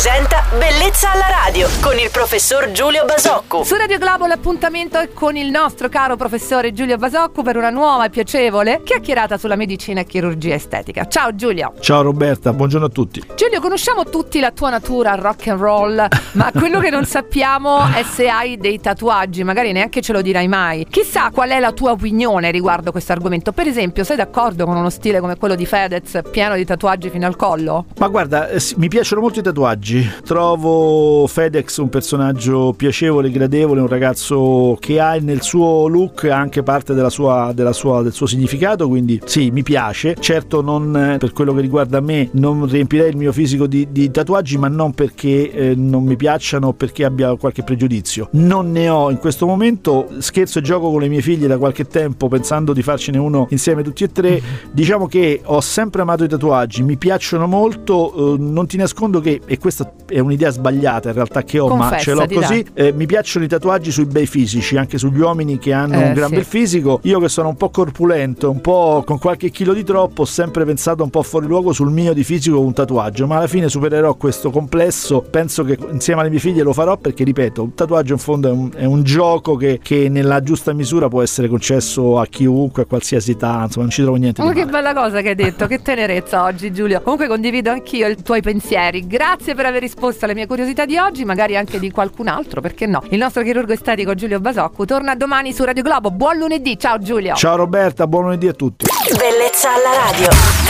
presenta Bellezza alla radio con il professor Giulio Basocco. Su Radio Globo l'appuntamento è con il nostro caro professore Giulio Basocco per una nuova e piacevole chiacchierata sulla medicina e chirurgia estetica. Ciao Giulio. Ciao Roberta, buongiorno a tutti. Giulio, conosciamo tutti la tua natura rock and roll, ma quello che non sappiamo è se hai dei tatuaggi, magari neanche ce lo dirai mai. Chissà qual è la tua opinione riguardo questo argomento. Per esempio, sei d'accordo con uno stile come quello di Fedez, pieno di tatuaggi fino al collo? Ma guarda, mi piacciono molto i tatuaggi. Trovo Fedez un personaggio piacevole, gradevole, un ragazzo che ha nel suo look anche parte del suo significato, quindi sì, mi piace. Certo, non per quello che riguarda me, non riempirei il mio fisico di tatuaggi, ma non perché non mi piacciono o perché abbia qualche pregiudizio. Non ne ho in questo momento. Scherzo e gioco con le mie figlie da qualche tempo, pensando di farcene uno insieme tutti e tre. Diciamo che ho sempre amato i tatuaggi, mi piacciono molto, non ti nascondo che, e questa è un'idea sbagliata in realtà che ho, confessa, ma ce l'ho così, mi piacciono i tatuaggi sui bei fisici, anche sugli uomini che hanno un gran bel fisico. Io che sono un po' corpulento, un po' con qualche chilo di troppo, ho sempre pensato un po' fuori luogo sul mio di fisico un tatuaggio, ma alla fine supererò questo complesso, penso che insieme alle mie figlie lo farò, perché ripeto, un tatuaggio in fondo è un gioco che nella giusta misura può essere concesso a chiunque, a qualsiasi età, insomma non ci trovo niente di male. Che bella cosa che hai detto, che tenerezza oggi Giulio. Comunque condivido anch'io i tuoi pensieri. Grazie per aver risposto alla mia curiosità di oggi, magari anche di qualcun altro, perché no. Il nostro chirurgo estetico Giulio Basocco torna domani su Radio Globo. Buon lunedì, ciao Giulio. Ciao Roberta, buon lunedì a tutti. Bellezza alla radio.